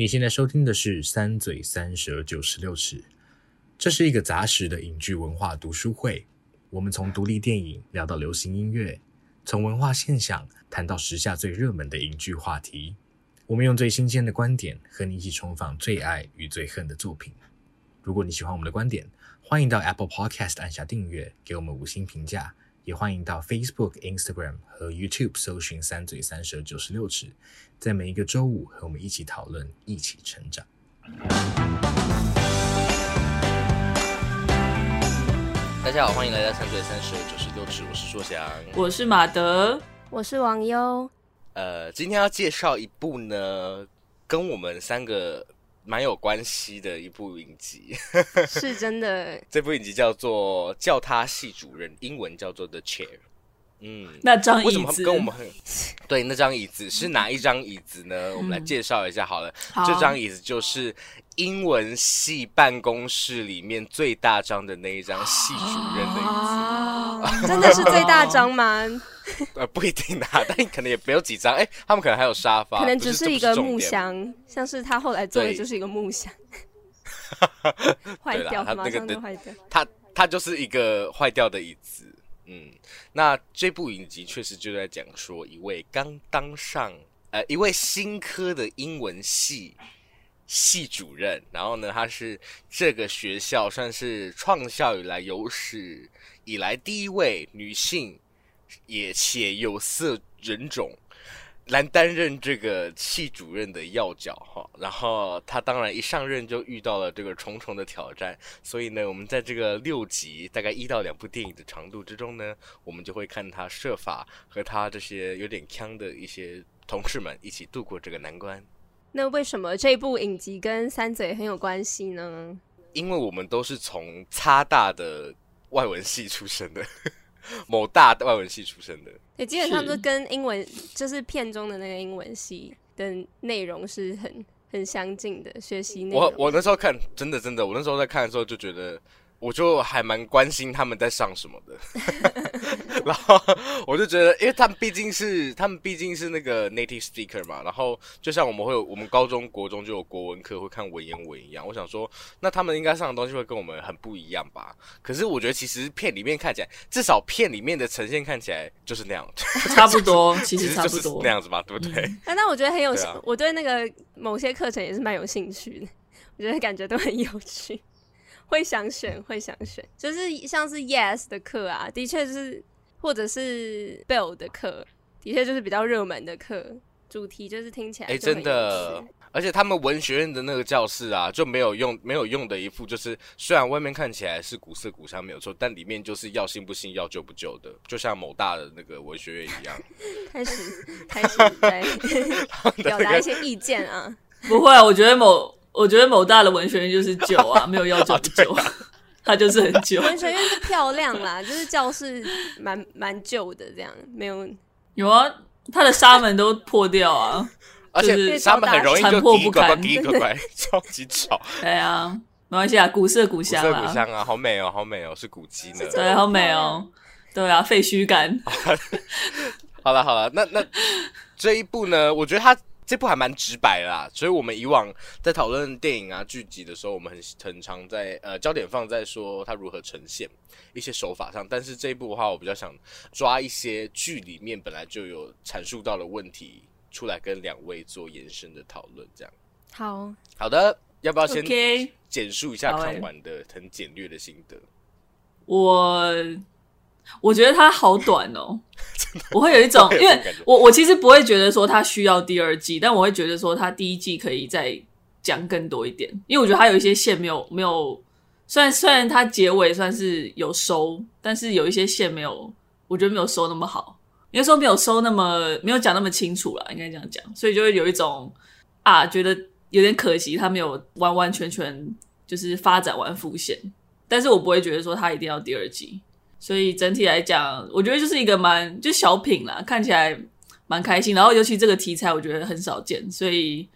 你现在收听的是三嘴三舌96尺，这是一个杂食的影剧文化读书会，我们从独立电影聊到流行音乐，从文化现象谈到时下最热门的影剧话题，我们用最新鲜的观点和你一起重访最爱与最恨的作品。如果你喜欢我们的观点，欢迎到 Apple Podcast 按下订阅，给我们5星评价，也欢迎到 Facebook、Instagram 和 YouTube 搜寻三嘴三舌96尺，在每一个周五和我们一起讨论，一起成长。大家好，欢迎来到三嘴三舌96尺，我是硕翔，我是马德，我是王优。今天要介绍一部呢，跟我们三个蛮有关系的一部影集，是真的。这部影集叫做《叫他系主任》，英文叫做 The Chair。那张椅子为什么跟我们很对？那张椅子是哪一张椅子呢？我们来介绍一下好了。这张椅子就是英文系办公室里面最大张的那一张系主任的椅子。真的是最大张吗？不一定啊，但可能也没有几张。他们可能还有沙发，可能只是一个木箱，像是他后来做的就是一个木箱，坏掉，马上就坏掉。他就是一个坏掉的椅子。那这部影集确实就在讲说一位刚当上一位新科的英文系主任，然后呢他是这个学校算是创校以来有史以来第一位女性也且有色人种来担任这个系主任的要角，然后他当然一上任就遇到了这个重重的挑战，所以呢我们在这个6集大概1到2部电影的长度之中呢，我们就会看他设法和他这些有点呛的一些同事们一起度过这个难关。那为什么这部影集跟三嘴很有关系呢？因为我们都是从插大的外文系出身的某大外文系出身的，基本上都跟英文就是片中的那个英文系的内容是很相近的学习内容。我那时候看真的，我那时候在看的时候就觉得，我就还蛮关心他们在上什么的，然后我就觉得，因为他们毕竟是那个 native speaker 嘛，然后就像我们高中国中就有国文课会看文言文一样，我想说，那他们应该上的东西会跟我们很不一样吧？可是我觉得其实片里面看起来，至少片里面的呈现看起来就是那样，差不多，其实差不多就是那样子嘛，对不对？那我觉得很有，我对那个某些课程也是蛮有兴趣的，我觉得感觉都很有趣。会想选，就是像是 Yes 的课啊，的确就是，或者是 Bell 的课，的确就是比较热门的课，主题就是听起来就很有趣。真的，而且他们文学院的那个教室啊，就没有用的一副，就是虽然外面看起来是古色古香没有错，但里面就是要信不信，要救不救的，就像某大的那个文学院一样。开始在表达一些意见啊。不会，我觉得某大的文学院就是久啊，没有要久不久，它就是很久。文学院是漂亮啦，就是教室蛮旧的这样，没有啊，它的纱门都破掉啊，而且纱门很容易就滴一个怪，超级吵。对啊，没关系啊，古色古香啊，古色古香啊，好美哦，是古迹呢，对，好美哦，对啊，废墟感。好了，那这一部呢，我觉得它。这部还蛮直白的啦，所以我们以往在讨论电影啊剧集的时候，我们很常在焦点放在说它如何呈现一些手法上，但是这一部的话，我比较想抓一些剧里面本来就有阐述到的问题出来，跟两位做延伸的讨论，这样。好的，要不要先简述一下看完的很简略的心得？我觉得它好短哦，我会有一种，因为我其实不会觉得说它需要第二季，但我会觉得说它第一季可以再讲更多一点，因为我觉得它有一些线没有，虽然它结尾算是有收，但是有一些线没有，我觉得没有收那么好，因为说没有讲那么清楚啦，应该这样讲，所以就会有一种觉得有点可惜，它没有完完全全就是发展完复线，但是我不会觉得说它一定要第二季。所以整体来讲，我觉得就是一个就小品啦，看起来蛮开心。然后尤其这个题材，我觉得很少见，所以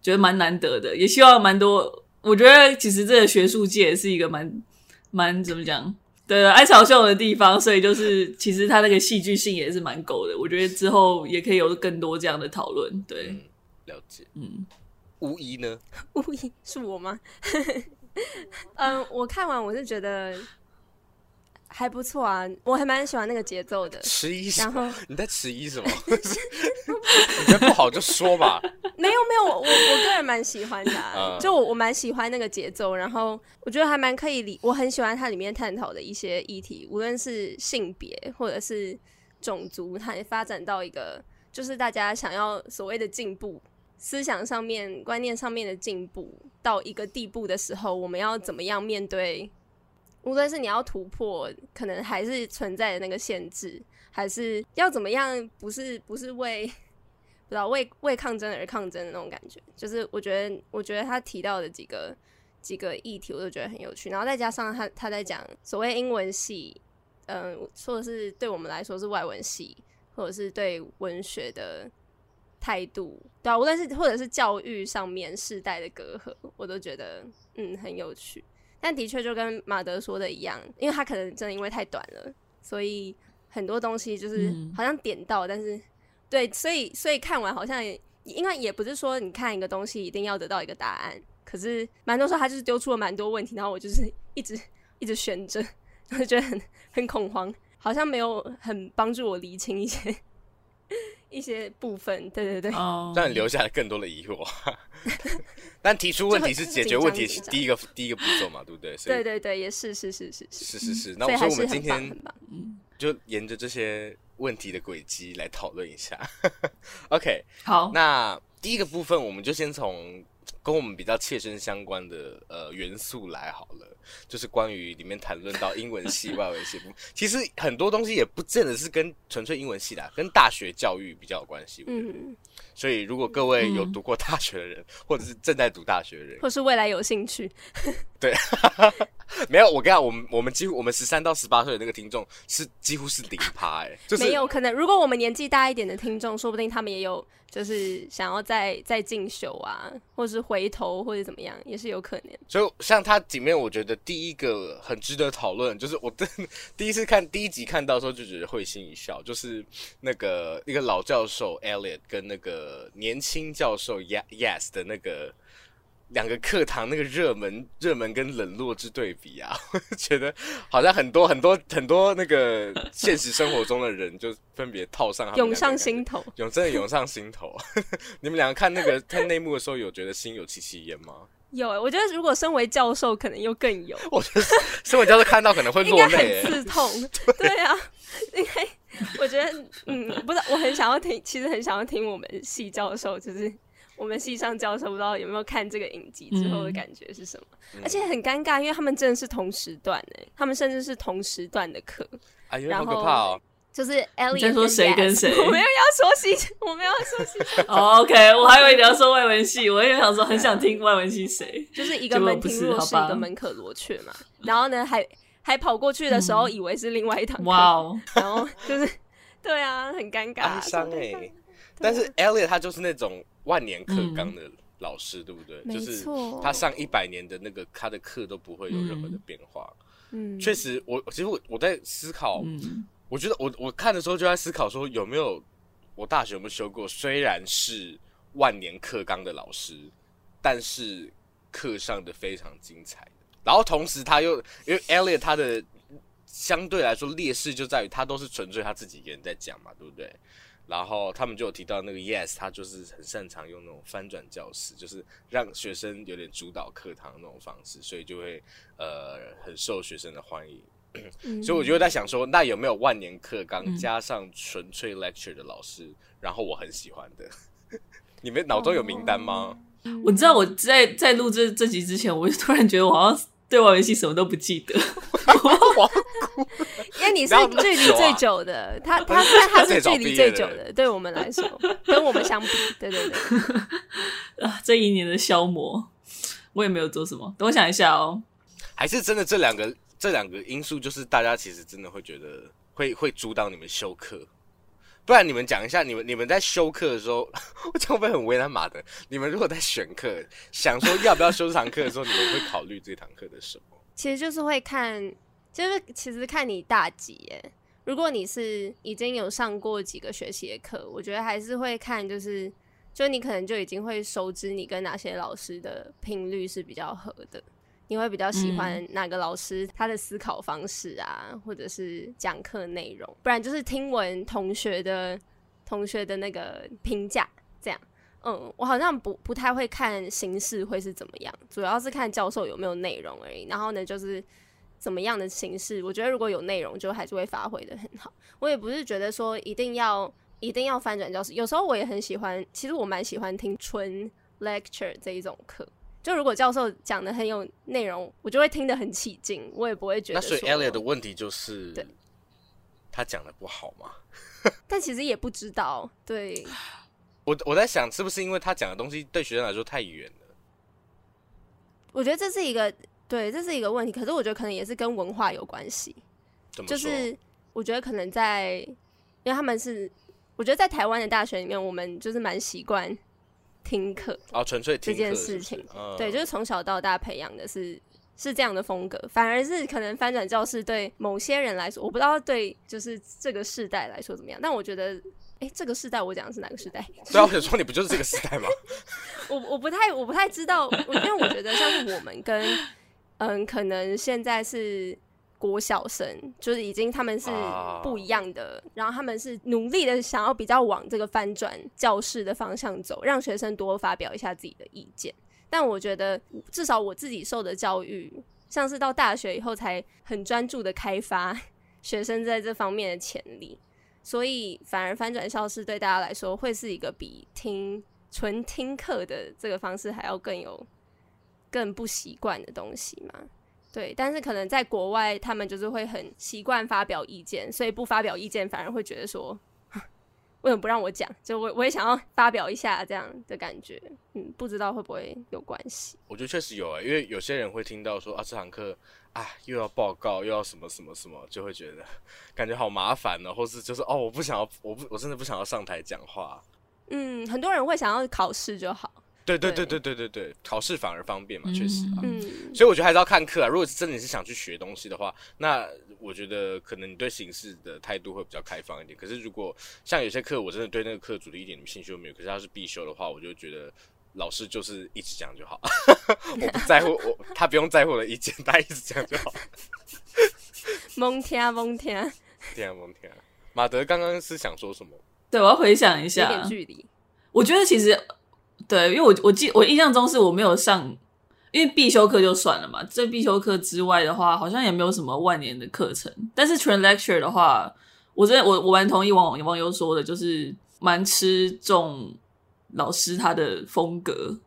觉得蛮难得的。也希望蛮多，我觉得其实这个学术界是一个蛮怎么讲，对，爱嘲笑的地方。所以就是其实它那个戏剧性也是蛮够的。我觉得之后也可以有更多这样的讨论。对，了解。巫医呢？巫医是我吗？我看完我是觉得还不错啊，我还蛮喜欢那个节奏的。迟疑什么？你在迟疑什么？你觉得不好就说吧。没有没有，我个人蛮喜欢的、啊，就我蛮喜欢那个节奏，然后我觉得还蛮可以理，我很喜欢它里面探讨的一些议题，无论是性别或者是种族，它也发展到一个就是大家想要所谓的进步。思想上面观念上面的进步到一个地步的时候，我们要怎么样面对，无论是你要突破可能还是存在的那个限制，还是要怎么样，不是为不知道为抗争而抗争的那种感觉。就是我觉得他提到的几个议题我都觉得很有趣，然后再加上他在讲所谓英文系，说的是对我们来说是外文系，或者是对文学的态度，对啊，无论是或者是教育上面世代的隔阂，我都觉得很有趣。但的确就跟马德说的一样，因为他可能真的因为太短了，所以很多东西就是好像点到，但是对，所以看完好像因为也不是说你看一个东西一定要得到一个答案，可是蛮多时候他就是丢出了蛮多问题，然后我就是一直悬着，我就觉得很恐慌，好像没有很帮助我厘清一些部分，对对对，让你留下来更多的疑惑。但提出问题是解决问题是第一个步骤嘛，对不对？对对对，也是。那所以我们今天就沿着这些问题的轨迹来讨论一下。OK， 好。那第一个部分，我们就先从跟我们比较切身相关的元素来好了，就是关于里面谈论到英文系、外文系，其实很多东西也不见得是跟纯粹英文系啦，跟大学教育比较有关系。所以如果各位有读过大学的人，或者是正在读大学的人，或是未来有兴趣，对，没有，我跟你讲，我们几乎我们13到18岁的那个听众是几乎是0%，就是没有可能。如果我们年纪大一点的听众，说不定他们也有就是想要再进修啊，或是回头或者怎么样，也是有可能。所以像他里面，我觉得第一个很值得讨论，就是我第一次看第一集看到的时候就觉得会心一笑，就是那个一个老教授 Elliot 跟那个年轻教授 Yes 的那个两个课堂那个热门跟冷落之对比啊，我觉得好像很多那个现实生活中的人就分别套上他们两个，涌上心头，真的涌上心头。你们两个看那个看内幕的时候，有觉得心有戚戚焉吗？有，我觉得如果身为教授，可能又更有。我觉得身为教授看到可能会落泪，很刺痛。对啊，应该我觉得不是，我很想要听，其实很想要听我们系教授就是。我们系上教授不知道有没有看这个影集之后的感觉是什么，而且很尴尬，因为他们真的是同时段耶，他们甚至是同时段的课，哎呦，好可怕哦！就是 Elliot 你在说谁跟谁？我没有要说系，我没有要说系。哦、OK， 我还以为你要说外文系，我也想说很想听外文系谁，就是一个门庭若市，一个门可罗雀嘛。然后呢，还跑过去的时候，以为是另外一堂课，哇哦！然后就是对啊，很尴尬，哀伤耶。但是 Elliot 他就是那种万年课纲的老师，对不对？就是他上100年的那个他的课都不会有任何的变化。确实，其实我在思考，我觉得我看的时候就在思考说，有没有我大学有没有修过？虽然是万年课纲的老师，但是课上的非常精彩。然后同时他又因为 Elliot 他的相对来说劣势就在于他都是纯粹他自己一个人在讲嘛，对不对？然后他们就有提到那个 Yes， 他就是很擅长用那种翻转教室，就是让学生有点主导课堂那种方式，所以就会很受学生的欢迎。所以我就在想说，那有没有万年课纲加上纯粹 lecture 的老师，然后我很喜欢的？你们脑中有名单吗？我知道我在录这集之前，我就突然觉得我好像对外文系什么都不记得。因为你是距离最久的，他是距离最久的，对我们来说，跟我们相比，对对对。啊，这一年的消磨，我也没有做什么。等我想一下哦，还是真的这两个因素，就是大家其实真的会觉得会阻挡你们修课。不然你们讲一下，你们在修课的时候，我这样会不会很为难马德？你们如果在选课，想说要不要修这堂课的时候，你们会考虑这堂课的什么？其实就是会看。就是其实看你大几耶，如果你是已经有上过几个学期的课，我觉得还是会看就是就你可能就已经会熟知你跟哪些老师的频率是比较合的，你会比较喜欢哪个老师他的思考方式啊，或者是讲课内容，不然就是听闻同学的那个评价这样。嗯，我好像不太会看形式会是怎么样，主要是看教授有没有内容而已。然后呢，就是怎么样的形式，我觉得如果有内容就还是会发挥的很好。我也不是觉得说一定要翻转教室，有时候我也很喜欢，其实我蛮喜欢听纯 lecture 这一种课，就如果教授讲的很有内容，我就会听得很起劲，我也不会觉得说。那所以 Elliot 的问题就是他讲的不好吗？但其实也不知道。对，我在想是不是因为他讲的东西对学生来说太远了，我觉得这是一个问题。可是我觉得可能也是跟文化有关系，就是我觉得可能在因为他们是，我觉得在台湾的大学里面，我们就是蛮习惯听课哦，纯粹听课这件事情，哦，对，就是从小到大培养的是这样的风格，反而是可能翻转教室对某些人来说，我不知道对就是这个世代来说怎么样，但我觉得，哎，这个世代我讲的是哪个世代？对啊，我想说你不就是这个世代吗？我不太知道，因为我觉得像是我们跟可能现在是国小生，就是已经他们是不一样的，然后他们是努力的想要比较往这个翻转教室的方向走，让学生多发表一下自己的意见。但我觉得至少我自己受的教育，像是到大学以后才很专注的开发学生在这方面的潜力，所以反而翻转教室对大家来说会是一个比纯听课的这个方式还要更不习惯的东西嘛。对，但是可能在国外他们就是会很习惯发表意见，所以不发表意见反而会觉得说为什么不让我讲，就我也想要发表一下这样的感觉。嗯，不知道会不会有关系。我觉得确实有因为有些人会听到说啊，这堂课啊又要报告又要什么什么什么，就会觉得感觉好麻烦哦，或是就是哦我不想要，我真的不想要上台讲话。嗯，很多人会想要考试就好。对，考试反而方便嘛，确实啊。所以我觉得还是要看课啊。如果真的是想去学东西的话，那我觉得可能你对形式的态度会比较开放一点。可是如果像有些课，我真的对那个课主题一点兴趣都没有，可是它是必修的话，我就觉得老师就是一直讲就好，我不在乎，他不用在乎我的意见，他一直讲就好。蒙听。马德刚刚是想说什么？对，我要回想一下，有点距离。我觉得其实。对，因为我印象中是我没有上，因为必修课就算了嘛，这必修课之外的话，好像也没有什么万年的课程。但是全 lecture 的话，我蛮同意网友说的，就是蛮吃重老师他的风格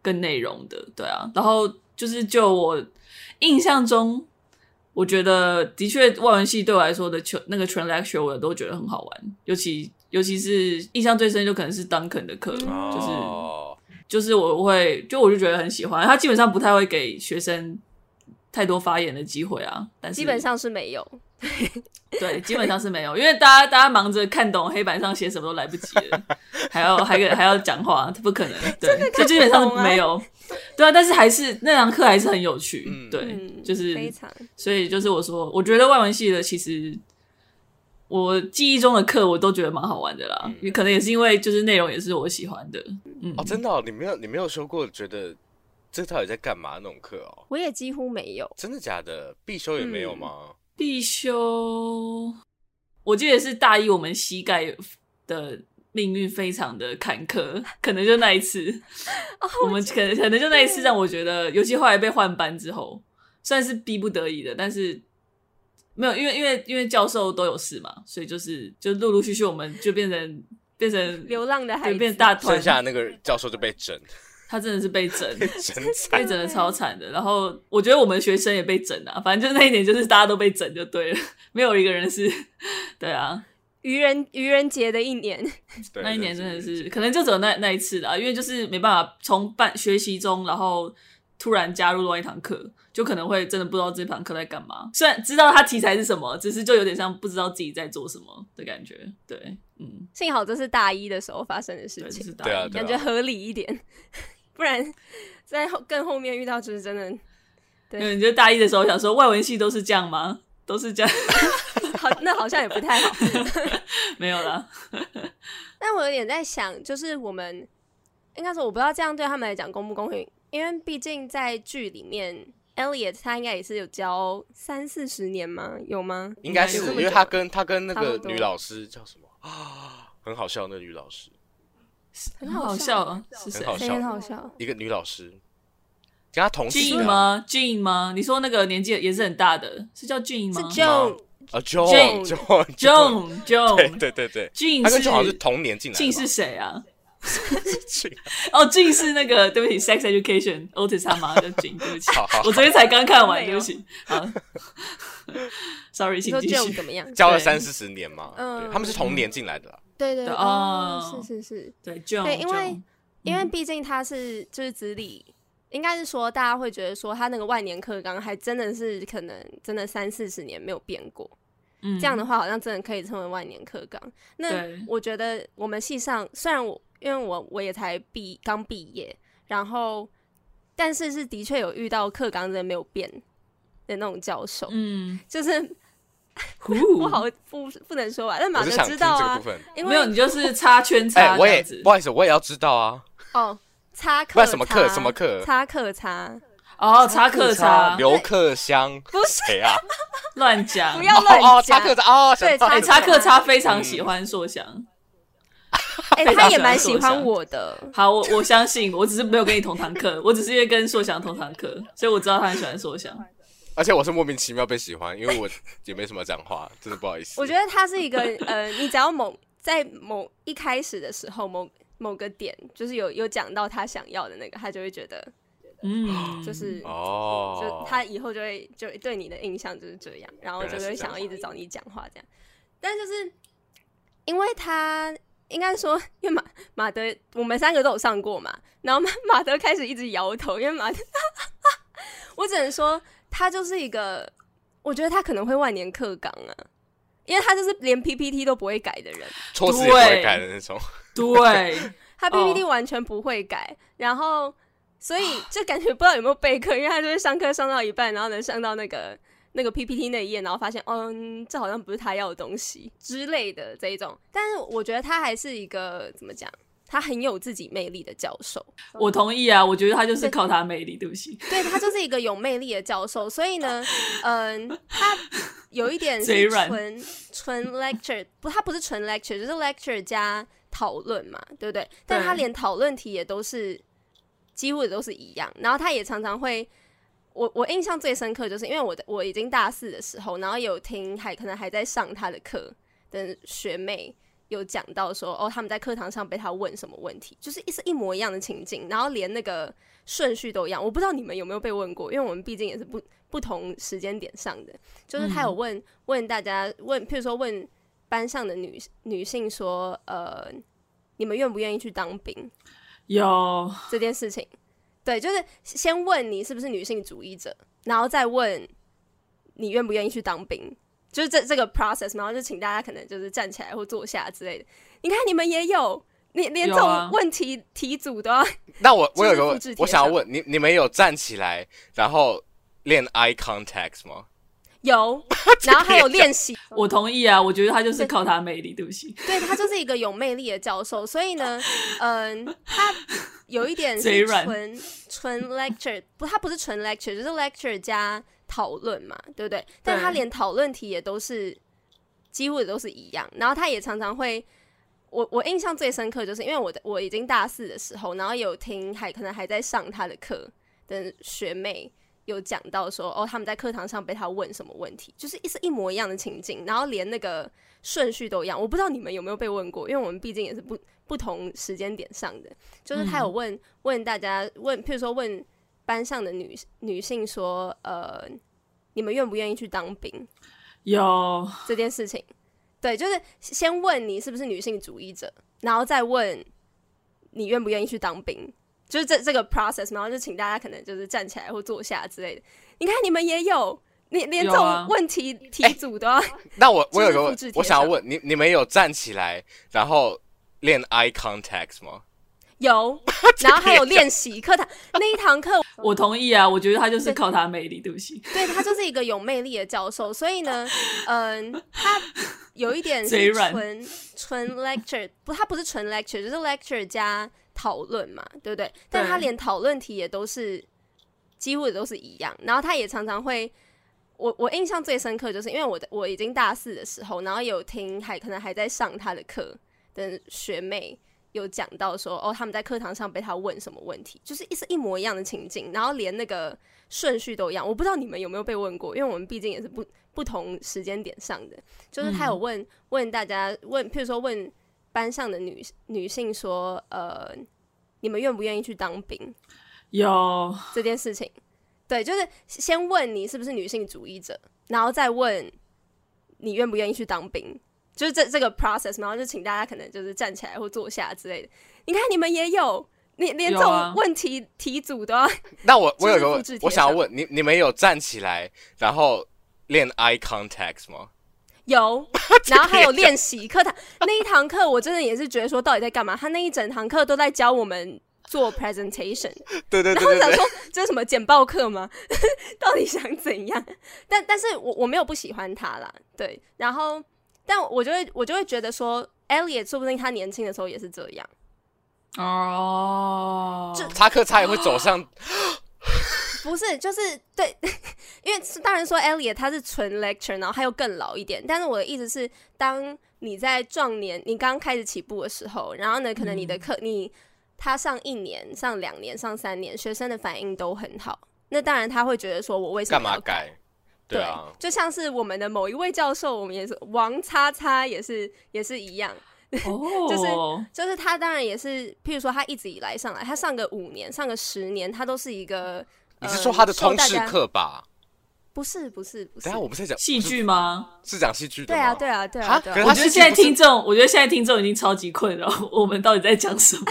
跟内容的，对啊。然后就是就我印象中，我觉得的确外文系对我来说的那个全 lecture 我都觉得很好玩，尤其是印象最深就可能是 Duncan 的课，就是我就觉得很喜欢他，基本上不太会给学生太多发言的机会啊，但是基本上是没有。对，基本上是没有，因为大家忙着看懂黑板上写什么都来不及了，还要讲话，不可能。对，所以基本上是没有。对啊，但是还是那堂课还是很有趣。对，就是非常。所以就是我说，我觉得外文系的其实。我记忆中的课我都觉得蛮好玩的啦，可能也是因为就是内容也是我喜欢的。哦，真的哦，你没有修过觉得这到底在干嘛那种课哦？我也几乎没有。真的假的？必修也没有吗？必修，我记得是大一我们膝盖的命运非常的坎坷，可能就那一次，我们可能就那一次让我觉得，尤其后来被换班之后，算是逼不得已的，但是。没有，因为教授都有事嘛，所以就陆陆续续我们就变成流浪的孩子，变大团，剩下那个教授就被整，他真的是被整，被整的超惨的。然后我觉得我们学生也被整啊，反正就那一点就是大家都被整就对了，没有一个人是，对啊，愚人节的一年，那一年真的是可能就只有那一次啦，因为就是没办法从学习中，然后。突然加入另一堂课，就可能会真的不知道这堂课在干嘛。虽然知道它题材是什么，只是就有点像不知道自己在做什么的感觉。对，幸好这是大一的时候发生的事情，对啊，感觉合理一点。不然在更后面遇到就是真的。对，你觉得大一的时候想说外文系都是这样吗？都是这样，那好像也不太好。没有啦。但我有点在想，就是我们。应该说我不知道这样对他们来讲公不公平，因为毕竟在剧里面 Elliot 他应该也是有教30-40年吗？有吗？应该是，因为他跟那个女老师叫什么啊？很好笑，那个女老师很好笑啊，是谁？很好笑，一个女老师跟他同事的、啊、Jean 吗？ Jean 吗？你说那个年纪也是很大的，是叫 Jean 吗？是 Joan 啊 ，Joan， 对对对 ，Jean 他跟 Joan 好像是同年进来的。Jean 是谁啊？哦，Jean是那个，对不起 ，Sex Education Otis 他妈叫Jean，对不起，我昨天才刚看完，对不起，好 ，Sorry， 请继续。Joan 怎么样？教了30-40年嘛，他们是同年进来的啦。对对哦，是是是，对 Joan， 对，因为毕竟他是就是子理。应该是说大家会觉得说他那个万年课纲还真的是可能真的30-40年没有变过、嗯、这样的话好像真的可以称为万年课纲。那我觉得我们系上虽然因为我也才刚毕业，然后但是是的确有遇到课纲真的没有变的那种教授，嗯，就是我好不能说吧，但马上知道啊，因为没有你就是插圈插这样子、欸、不好意思我也要知道啊，哦插课什么课？什么课？插课插哦，插课插刘克襄不是谁啊？乱讲，不要乱讲哦！插课插哦，对，插课插非常喜欢硕翔，哎、欸，他也蛮喜欢我的。好，我相信，我只是没有跟你同堂课，我只是因为跟硕翔同堂课，所以我知道他很喜欢硕翔。而且我是莫名其妙被喜欢，因为我也没什么讲话，真的不好意思。我觉得他是一个你只要在某一开始的时候某个点就是有讲到他想要的那个，他就会觉得，嗯，就是哦，就他以后就对你的印象就是这样，然后就会想要一直找你讲话这样。但就是因为他应该说，因为马德我们3个都有上过嘛，然后马德开始一直摇头，因为马德我只能说他就是一个，我觉得他可能会万年课纲啊。因为他就是连 PPT 都不会改的人，措辞也不会改的那种。对，他 PPT 完全不会改，然后所以就感觉不知道有没有备课，因为他就是上课上到一半，然后能上到那个 PPT 那一页，然后发现，嗯，这好像不是他要的东西之类的这一种。但是我觉得他还是一个怎么讲？他很有自己魅力的教授，我同意啊，我觉得他就是靠他魅力， 对不起，对，他就是一个有魅力的教授，所以呢，他有一点是纯 lecture， 不，他不是纯 lecture， 就是 lecture 加讨论嘛，对不对？但他连讨论题也都是几乎也都是一样，然后他也常常会，我印象最深刻就是因为我已经大4的时候，然后有听可能还在上他的课的学妹。有讲到说哦，他们在课堂上被他问什么问题，就是一模一样的情境，然后连那个顺序都一样。我不知道你们有没有被问过，因为我们毕竟也是不同时间点上的。就是他有问大家，譬如说问班上的女性说，你们愿不愿意去当兵？有这件事情，对，就是先问你是不是女性主义者，然后再问你愿不愿意去当兵。就是这个 process， 然后就请大家可能就是站起来或坐下之类的。你看你们也有，你连这种问题、啊、题组都要。那我有个，我想要问你们有站起来然后练 eye contact 吗？有，然后还有练习。我同意啊，我觉得他就是靠他魅力，对不起。对，他就是一个有魅力的教授，所以呢，他有一点是纯 lecture， 不，他不是纯 lecture， 就是 lecture 加。讨论嘛，对不对？但他连讨论题也都是几乎也都是一样，然后他也常常会，我印象最深刻就是因为我已经大4的时候，然后有听可能还在上他的课的学妹有讲到说，哦，他们在课堂上被他问什么问题，就是一模一样的情境，然后连那个顺序都一样。我不知道你们有没有被问过，因为我们毕竟也是不同时间点上的，就是他有问大家譬如说问。班上的女性说，你们愿不愿意去当兵？有这件事情，对，就是先问你是不是女性主义者，然后再问你愿不愿意去当兵，就是这个 process， 然后就请大家可能就是站起来或坐下之类的。你看你们也有，你连这种问题、啊、题组都要。那我有个，我想要问你们有站起来然后练 eye contact 吗？有，然后还有练习课堂那一堂课，我同意啊，我觉得他就是靠他魅力，对不起，对，他就是一个有魅力的教授，所以呢，他有一点是纯 lecture， 不，他不是纯 lecture， 就是 lecture 加讨论嘛，对不对？但他连讨论题也都是几乎都是一样，然后他也常常会，我印象最深刻就是因为我已经大四的时候，然后有听可能还在上他的课的学妹有讲到说，哦，他们在课堂上被他问什么问题，就是一模一样的情境，然后连那个顺序都一样。我不知道你们有没有被问过，因为我们毕竟也是不同时间点上的，就是他有问大家，譬如说问班上的女性说，你们愿不愿意去当兵？有这件事情，对，就是先问你是不是女性主义者，然后再问你愿不愿意去当兵。就是这个 process， 然后就请大家可能就是站起来或坐下之类的。你看你们也有，你连这种问题题组都要。那我有个问题，我想要问你们有站起来然后练 eye contact 吗？有，然后还有练习课堂那一堂课，我真的也是觉得说到底在干嘛？他那一整堂课都在教我们做 presentation， 对，然后想说这是什么简报课吗？到底想怎样？但是我没有不喜欢他啦，对，然后。但我就会觉得说 ，Elliot 说不定他年轻的时候也是这样哦。他也会走上，不是就是对，因为当然说 Elliot 他是纯 lecture， 然后他又更老一点。但是我的意思是，当你在壮年，你刚开始起步的时候，然后呢，可能你的课，他上一年、上两年、上三年，学生的反应都很好，那当然他会觉得说我为什么要改？对，就像是我们的某一位教授，我们也是王叉叉，也是一样，就是他当然也是，譬如说他一直以来上来，他上个5年，上个10年，他都是一个。你是说他的通识课吧？不是。等一下，我不是在讲戏剧吗？是讲戏剧的吗？对啊。可是我觉得现在听众已经超级困扰，我们到底在讲什么？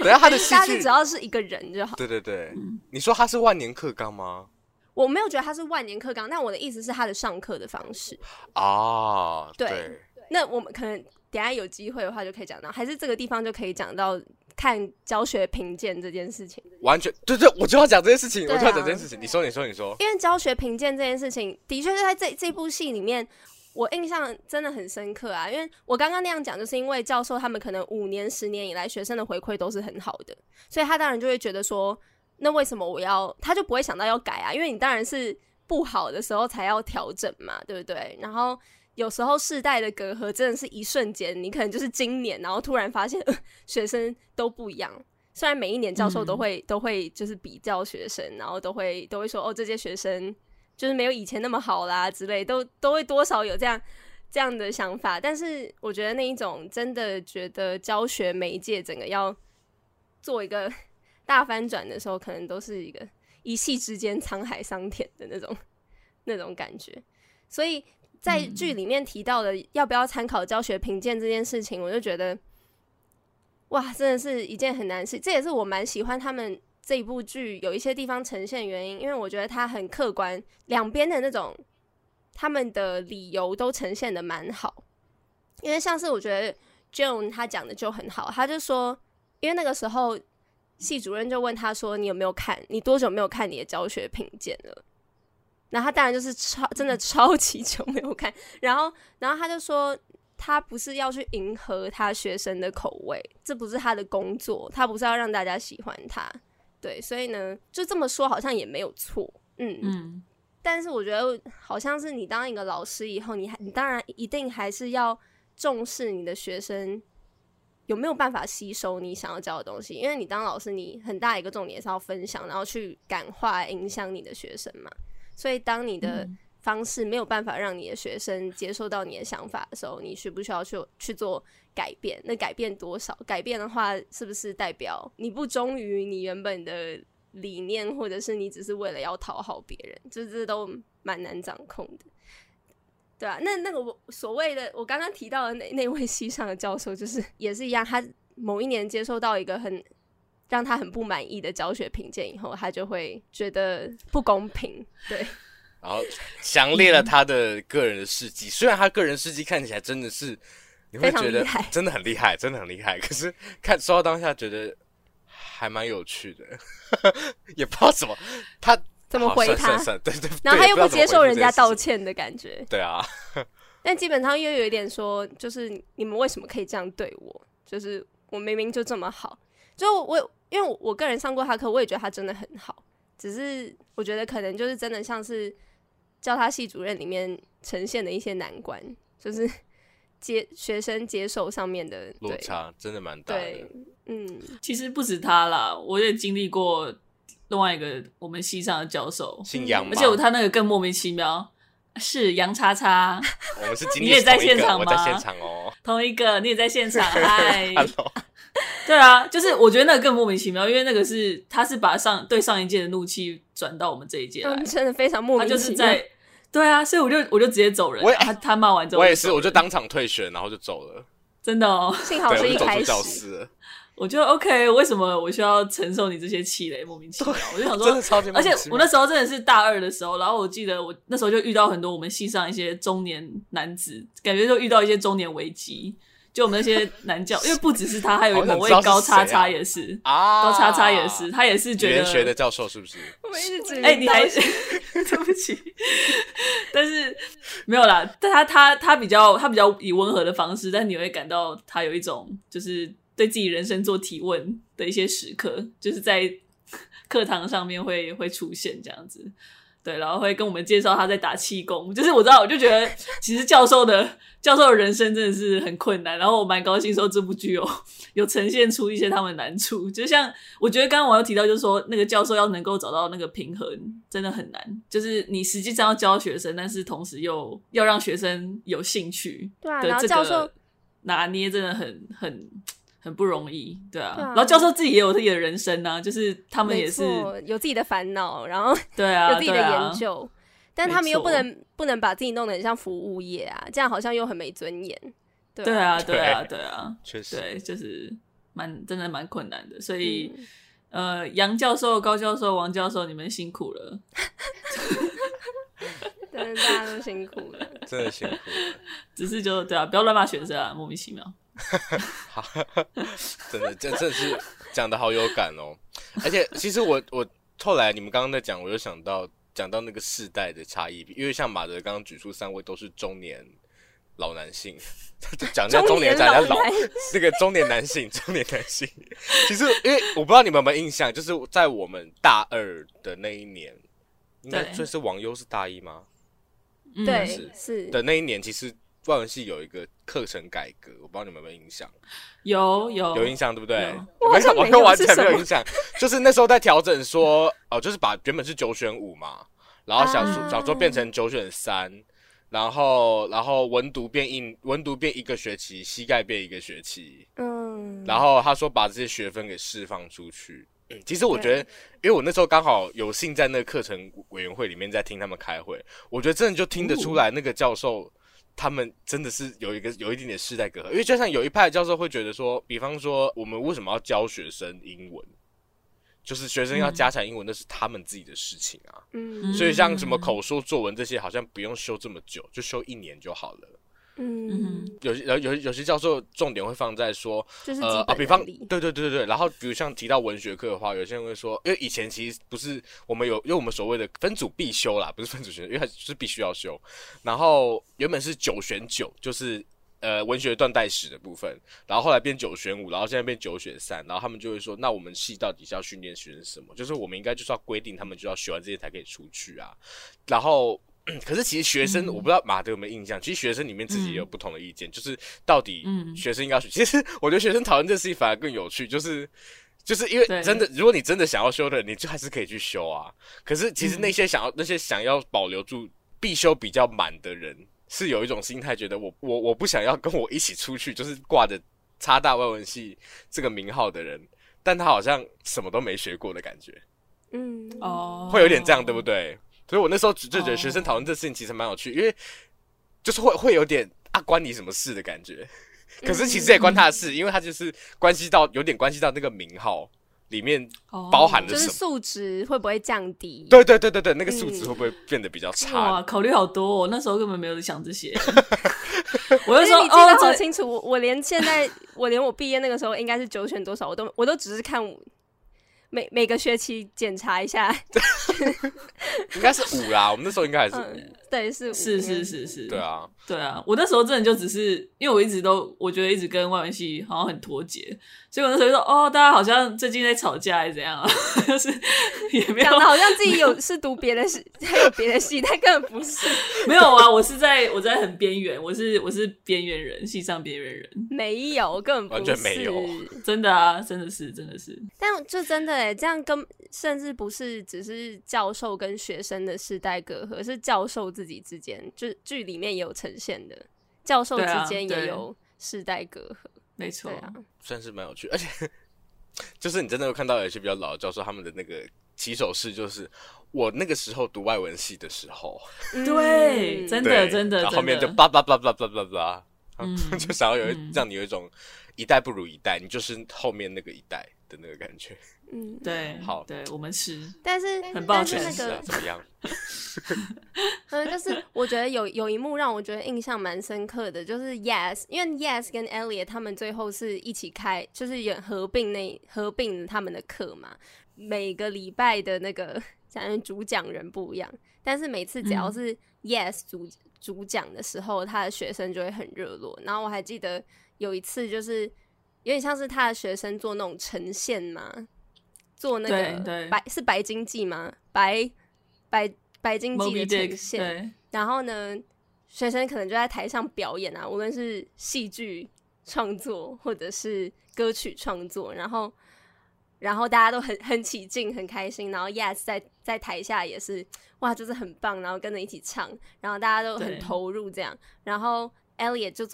等一下，他的戏剧大家只要是一个人就好。对，你说他是万年课纲吗？我没有觉得他是万年课纲，但我的意思是他的上课的方式啊。对，那我们可能等一下有机会的话就可以讲到，还是这个地方就可以讲到看教学评鉴这件事情。完全对，我就要讲这件事情，你说。因为教学评鉴这件事情，的确是在这部戏里面，我印象真的很深刻啊。因为我刚刚那样讲，就是因为教授他们可能5年、10年以来学生的回馈都是很好的，所以他当然就会觉得说。那为什么他就不会想到要改啊？因为你当然是不好的时候才要调整嘛，对不对？然后有时候世代的隔阂真的是一瞬间，你可能就是今年，然后突然发现学生都不一样。虽然每一年教授都会就是比较学生，然后都会说哦，这些学生就是没有以前那么好啦之类，都会多少有这样的想法。但是我觉得那一种真的觉得教学媒介整个要做一个。大翻转的时候，可能都是一个一夕之间沧海桑田的那种感觉。所以在剧里面提到的要不要参考教学评鉴这件事情，我就觉得哇，真的是一件很难事。这也是我蛮喜欢他们这一部剧有一些地方呈现原因，因为我觉得它很客观，两边的那种他们的理由都呈现的蛮好。因为像是我觉得 Joan 他讲的就很好，他就说，因为那个时候。系主任就问他说：“你多久没有看你的教学评鉴了？”然后他当然就是真的超级久没有看。然后他就说：“他不是要去迎合他学生的口味，这不是他的工作，他不是要让大家喜欢他。”对，所以呢，就这么说好像也没有错。嗯。但是我觉得好像是你当一个老师以后，你当然一定还是要重视你的学生。有没有办法吸收你想要教的东西？因为你当老师，你很大一个重点是要分享，然后去感化、影响你的学生嘛。所以，当你的方式没有办法让你的学生接受到你的想法的时候，你需不需要去做改变？那改变多少？改变的话，是不是代表你不忠于你原本的理念，或者是你只是为了要讨好别人？就是这都蛮难掌控的。对啊，那个我所谓的我刚刚提到的那位系上的教授，就是也是一样，他某一年接受到一个很让他很不满意的教学评鉴以后，他就会觉得不公平，对。然后详列了他的个人的事迹，虽然他个人事迹看起来真的是你会觉得真的很厉害，真的很厉害，可是说到当下觉得还蛮有趣的，也不知道什么他。怎么回他？对，然后他又不接受人家道歉的感觉。对啊，但基本上又有一点说，就是你们为什么可以这样对我？就是我明明就这么好。就我因为我个人上过他课，我也觉得他真的很好，只是我觉得可能就是真的像是教他系主任里面呈现的一些难关，就是学生接受上面的落差真的蛮大的。对，嗯，其实不止他啦，我也经历过另外一个我们系上的教授，姓杨嘛，而且他那个更莫名其妙。是杨叉叉，我们是今天同一个，你也在现场吗？我在现场哦，同一个，你也在现场，嗨对啊，就是我觉得那个更莫名其妙，因为那个是他是把上一届的怒气转到我们这一届来，真的非常莫名其妙。他就是在对啊，所以我就直接走人，他骂完之后，我也是，我就当场退学，然后就走了，真的哦，幸好是一开始，我就走出教室了。我就 OK， 为什么我需要承受你这些气雷？莫名其妙，我就想说，真的超级莫名其妙。而且我那时候真的是大二的时候，然后我记得我那时候就遇到很多我们系上一些中年男子，感觉就遇到一些中年危机。就我们那些男教，因为不只是他，还有某位高叉叉也是，啊、高叉叉也是，他也是觉得语言学的教授是不是？我们一直指你还是对不起，但是没有啦，但他比较以温和的方式，但你会感到他有一种就是。对自己人生做提问的一些时刻，就是在课堂上面会出现这样子，对，然后会跟我们介绍他在打气功，就是我知道，我就觉得其实教授的人生真的是很困难，然后我蛮高兴说这部剧有呈现出一些他们难处，就像我觉得刚刚我有提到，就是说那个教授要能够找到那个平衡真的很难，就是你实际上要教学生，但是同时又要让学生有兴趣，对啊，然后教授拿捏真的很不容易，对啊，然后教授自己也有自己的人生啊，就是他们也是有自己的烦恼，然后对啊，有自己的研究，啊、但他们又不能把自己弄得很像服务业啊，这样好像又很没尊严，对啊，对啊，对啊，确实，对，就是真的蛮困难的，所以、杨教授、高教授、王教授，你们辛苦了，真的大家都辛苦了，真的辛苦了，只是就对啊，不要乱骂学生啊，莫名其妙。好真的是讲的好有感哦，而且其实我后来你们刚刚在讲，我又想到讲到那个世代的差异，因为像马德刚刚举出三位都是中年老男性，讲叫中年讲叫老那个中年男性，其实因为我不知道你们有没有印象，就是在我们大二的那一年，应该所以是王优是大一吗？对，是的那一年，其实。外文系有一个课程改革，我不知道你们有没有印象？有印象，对不对？我完全没有印象，就是那时候在调整说，就是把原本是9选5嘛，然后小说变成9选3，然后文读变一个学期，膝盖变一个学期，嗯，然后他说把这些学分给释放出去。其实我觉得，因为我那时候刚好有幸在那个课程委员会里面在听他们开会，我觉得真的就听得出来那个教授。他们真的是有一点点世代隔阂，因为就像有一派的教授会觉得说，比方说我们为什么要教学生英文，就是学生要加强英文，那是他们自己的事情啊。嗯，所以像什么口说作文这些，好像不用修这么久，就修1年就好了。嗯，有些教授重点会放在说，就是比方对，然后比如像提到文学课的话，有些人会说，因为以前其实不是我们因为我们所谓的分组必修啦，不是分组选，因为它是必须要修。然后原本是9选9，就是文学断代史的部分，然后后来变9选5，然后现在变9选3，然后他们就会说，那我们系到底是要训练学生什么？就是我们应该就是要规定他们就要学完这些才可以出去啊，然后。可是其实学生，我不知道马德有没有印象，其实学生里面自己也有不同的意见，就是到底学生应该学。其实我觉得学生讨论这事情反而更有趣，就是因为真的，如果你真的想要修的，你就还是可以去修啊。可是其实那些想要保留住必修比较满的人，是有一种心态，觉得我不想要跟我一起出去，就是挂着插大外文系这个名号的人，但他好像什么都没学过的感觉。嗯哦，会有点这样，对不对？所以我那时候就觉得学生讨论这事情其实蛮有趣，因为就是会有点啊关你什么事的感觉，可是其实也关他的事，因为他就是有点关系到那个名号里面包含了什么，就是素质会不会降低？对，那个素质会不会变得比较差？哇，考虑好多哦，那时候根本没有想这些。我就说，你记得好清楚，我连现在我毕业那个时候应该是9选多少，我都只是看。每个学期检查一下，应该是5啦。我们那时候应该还是5、对，是5，是，对啊。我那时候真的就只是因为我一直都，我觉得一直跟外文系好像很脱节，结果那时候就说哦，大家好像最近在吵架还是怎样、啊，就是也没有讲的好像自己有是读别的戏，还有别的戏，但根本不是。没有啊，我在很边缘，我是边缘人，戏上边缘人。没有，根本不是，完全没有，真的啊，真的是。但就真的耶，这样跟甚至不是只是教授跟学生的世代隔阂，是教授自己之间，就剧里面也有呈现的，教授之间也有世代隔阂。没错、啊，算是蛮有趣，而且就是你真的有看到有些比较老的教授他们的那个起手式，就是我那个时候读外文系的时候，对，真的，然后后面就叭叭叭叭叭叭叭，就想要让你有一种一代不如一代，你就是后面那个一代的那个感觉。嗯，对，好，对我们是，但是很抱歉，但是那个怎么样？就是我觉得有一幕让我觉得印象蛮深刻的，就是 Yes， 因为 Yes 跟 Elliot 他们最后是一起开，就是也合并他们的课嘛。每个礼拜的那个主讲人不一样，但是每次只要是 Yes 主讲的时候，他的学生就会很热络。然后我还记得有一次就是。有点像是他的学生做那种呈现嘛，做那个是白鲸记吗？白鲸记的呈现。Dick， 然后呢，学生可能就在台上表演啊，无论是戏剧创作或者是歌曲创作，然后大家都很起劲，很开心。然后 Yes 在台下也是哇，就是很棒，然后跟着一起唱，然后大家都很投入这样，然后。Elliot 就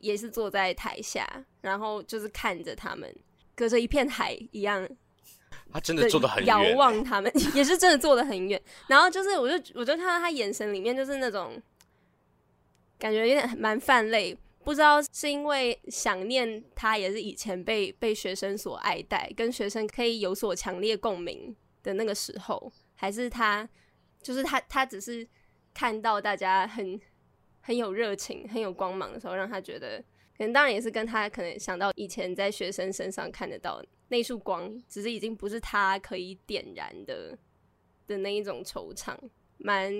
也是坐在台下，然后就是看着他们，隔着一片海一样。他真的坐得很远，遥望他们，也是真的坐得很远。然后就是，我就看到他眼神里面就是那种感觉有点蛮泛泪，不知道是因为想念他，也是以前被学生所爱戴，跟学生可以有所强烈共鸣的那个时候，还是他就是他只是看到大家很有热情很有光芒的时候，让他觉得可能当然也是跟他可能想到以前在学生身上看得到那束光，只是已经不是他可以点燃的那一种惆怅，蛮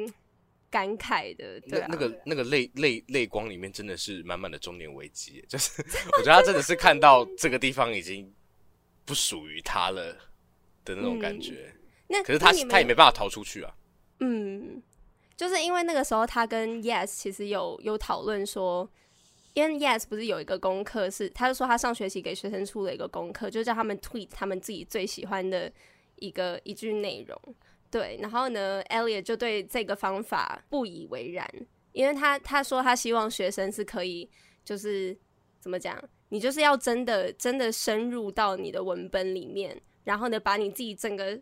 感慨的。对、啊、那个泪光里面真的是满满的中年危机，就是我觉得他真的是看到这个地方已经不属于他了的那种感觉、那可是他也没办法逃出去啊。嗯，就是因为那个时候他跟 Yes 其实有讨论说，因为 Yes 不是有一个功课是，他就说他上学期给学生出了一个功课，就叫他们 tweet 他们自己最喜欢的一句内容。对，然后呢 Elliot 就对这个方法不以为然，因为他说他希望学生是可以就是怎么讲，你就是要真的深入到你的文本里面，然后呢把你自己整个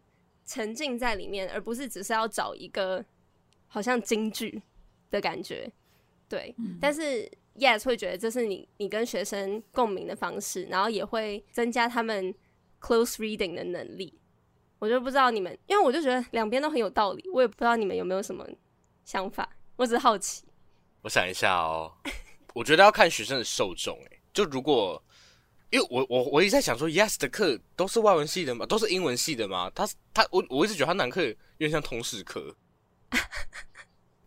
沉浸在里面，而不是只是要找一个好像京剧的感觉，对、但是 Yes 会觉得这是你跟学生共鸣的方式，然后也会增加他们 close reading 的能力。我就不知道你们，因为我就觉得两边都很有道理，我也不知道你们有没有什么想法，我只是好奇。我想一下哦，我觉得要看学生的受众、就如果因为我一直在想说 Yes 的课都是外文系的吗？都是英文系的吗？我一直觉得他那堂课有点像通识课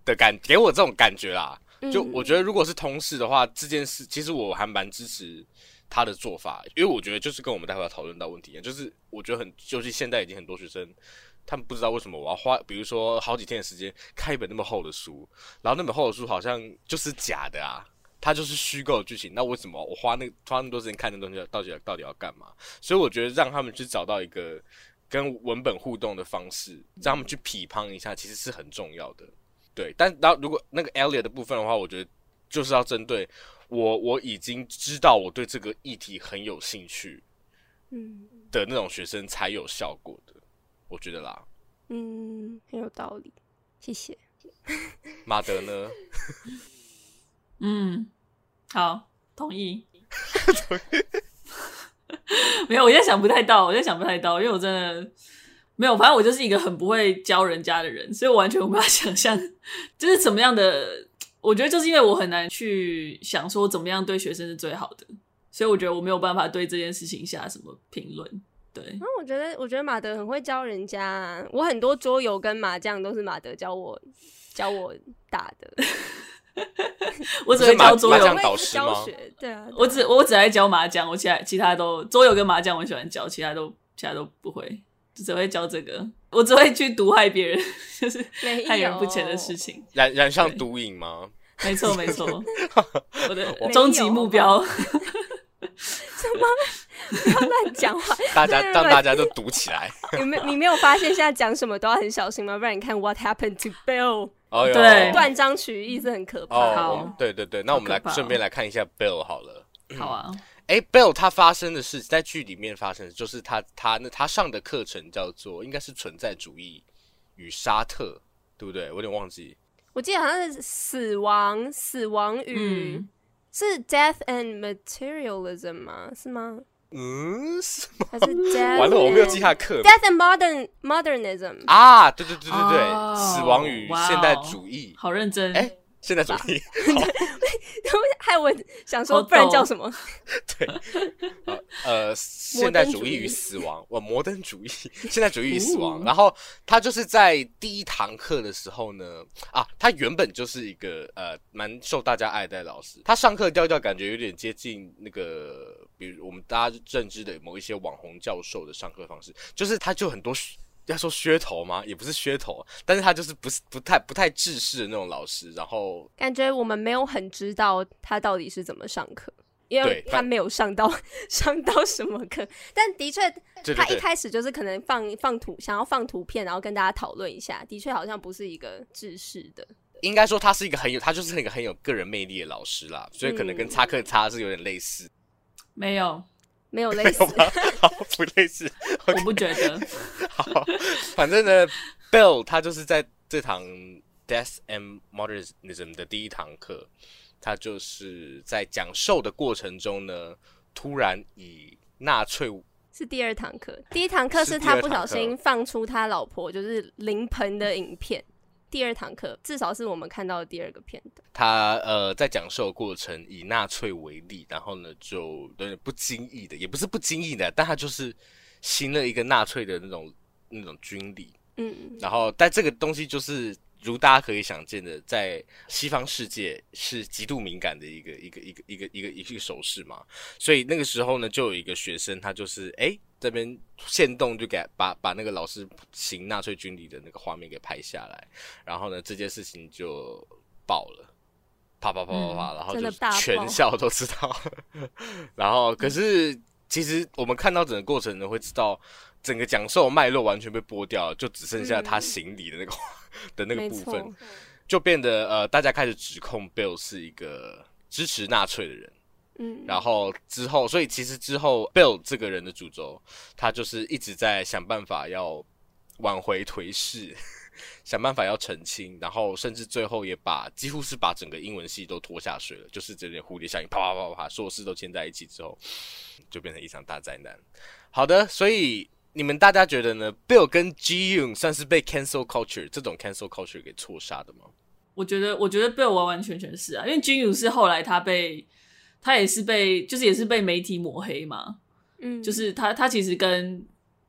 的给我这种感觉啦。就我觉得如果是同事的话，这件事其实我还蛮支持他的做法，因为我觉得就是跟我们待会要讨论到问题一样，就是我觉得就是现在已经很多学生他们不知道为什么我要花比如说好几天的时间看一本那么厚的书，然后那本厚的书好像就是假的啊，它就是虚构的剧情，那为什么我花那么多时间看那东西到底要干嘛？所以我觉得让他们去找到一个跟文本互动的方式，让他们去批判一下，其实是很重要的。对，但然后如果那个 Elliot 的部分的话，我觉得就是要针对我已经知道我对这个议题很有兴趣，的那种学生才有效果的，我觉得啦。嗯，很有道理，谢谢。马德呢？好，同意。同意。没有，我现在想不太到，因为我真的。没有，反正我就是一个很不会教人家的人，所以我完全无法想象就是怎么样的。我觉得就是因为我很难去想说怎么样对学生是最好的，所以我觉得我没有办法对这件事情下什么评论。对，我觉得马德很会教人家，我很多桌游跟麻将都是马德教我教我打的。我只会教桌游，导师吗？对啊，我只爱教麻将，我其他都桌游跟麻将我喜欢教，其他都不会，只会教这个。我只会去毒害别人，就是害人不浅的事情。染上毒瘾吗？没错没错，我的终极目标。什么？不要乱讲话！让大家都堵起来。你没有发现现在讲什么都要很小心吗？不然你看 What happened to Bill？ 哦，对，断章取义是很可怕。哦，对对对，那我们来顺便来看一下 Bill 好了。好啊。哎 ，Bill 他发生的事，在剧里面发生的，就是他上的课程叫做应该是存在主义与沙特，对不对？我有点忘记。我记得好像是死亡与。是 Death and Materialism 吗？是吗？嗯，是吗？还是 Death？ 完了，我没有记他课。Death and Modernism 啊，对对对对对， oh， 死亡与现代主义，好认真。哎，现代主义，害我想说，不然叫什么？对，现代主义与死亡，摩登主义，现代主义与死亡。然后他就是在第一堂课的时候呢，啊，他原本就是一个蛮受大家爱戴的老师。他上课调调感觉有点接近那个，比如我们大家认知的某一些网红教授的上课方式，就是他就很多。要说噱头吗？也不是噱头，但是他就是不太制式的那种老师，然后感觉我们没有很知道他到底是怎么上课，因为他没有上到什么课，但的确他一开始就是可能想要放图片，然后跟大家讨论一下，的确好像不是一个制式的。应该说他是一个他就是一个很有个人魅力的老师啦，所以可能跟插课插是有点类似。没有类似，好不类似，okay， 我不觉得。好，反正呢 ，Bill 他就是在这堂 Death and Modernism 的第一堂课，他就是在讲授的过程中呢，突然以纳粹是第二堂课，第一堂课是他不小心放出他老婆就是临盆的影片。第二堂课至少是我们看到的第二个片段，他在讲授的过程以纳粹为例，然后呢就有点不经意的，也不是不经意的，但他就是行了一个纳粹的那种军礼，然后但这个东西就是如大家可以想见的，在西方世界是极度敏感的一个手势嘛，所以那个时候呢就有一个学生他就是这边限动就把那个老师行纳粹军礼的那个画面给拍下来，然后呢这件事情就爆了，啪啪啪啪啪，然后就全校都知道。然后可是其实我们看到整个过程呢，会知道整个讲授脉络完全被剥掉了，就只剩下他行礼的那个部分，就变得大家开始指控 Bill 是一个支持纳粹的人。然后之后，所以其实之后 Bill 这个人的主轴，他就是一直在想办法要挽回颓势，想办法要澄清，然后甚至最后也几乎是把整个英文系都拖下水了，就是这点蝴蝶效应，啪啪啪啪，所有事都牵在一起之后，就变成一场大灾难。好的，所以你们大家觉得呢 ？Bill 跟 Ji-Yoon 算是被 cancel culture 这种 cancel culture 给错杀的吗？我觉得 Bill 完完全全是啊，因为 Ji-Yoon 是后来他也是也是被媒体抹黑嘛，就是他其实